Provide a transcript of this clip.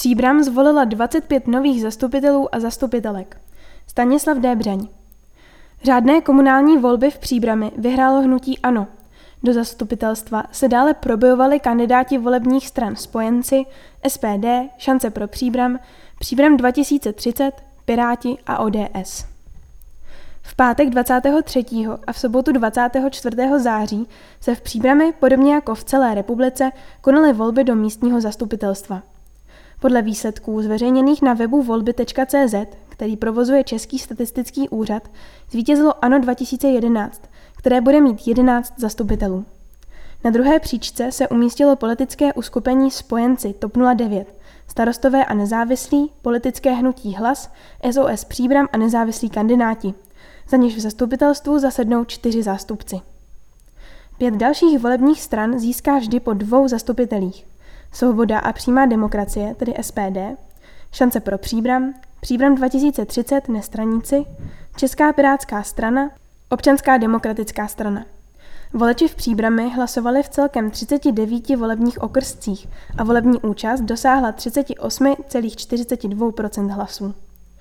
Příbram zvolila 25 nových zastupitelů a zastupitelek. Stanislav D. Břeň. Řádné komunální volby v Příbrami vyhrálo hnutí ANO. Do zastupitelstva se dále probojovali kandidáti volebních stran Spojenci, SPD, Šance pro Příbram, Příbram 2030, Piráti a ODS. V pátek 23. a v sobotu 24. září se v Příbrami, podobně jako v celé republice, konaly volby do místního zastupitelstva. Podle výsledků zveřejněných na webu volby.cz, který provozuje Český statistický úřad, zvítězilo ANO 2011, které bude mít 11 zastupitelů. Na druhé příčce se umístilo politické uskupení Spojenci TOP 09, Starostové a nezávislí, politické hnutí Hlas, SOS Příbram a nezávislí kandidáti. Za něž v zastupitelstvu zasednou 4 zástupci. 5 dalších volebních stran získá vždy po 2 zastupitelích. Svoboda a přímá demokracie, tedy SPD, Šance pro Příbram, Příbram 2030 nestraníci, Česká pirátská strana, Občanská demokratická strana. Voliči v Příbrami hlasovali v celkem 39 volebních okrscích a volební účast dosáhla 38,42% hlasů.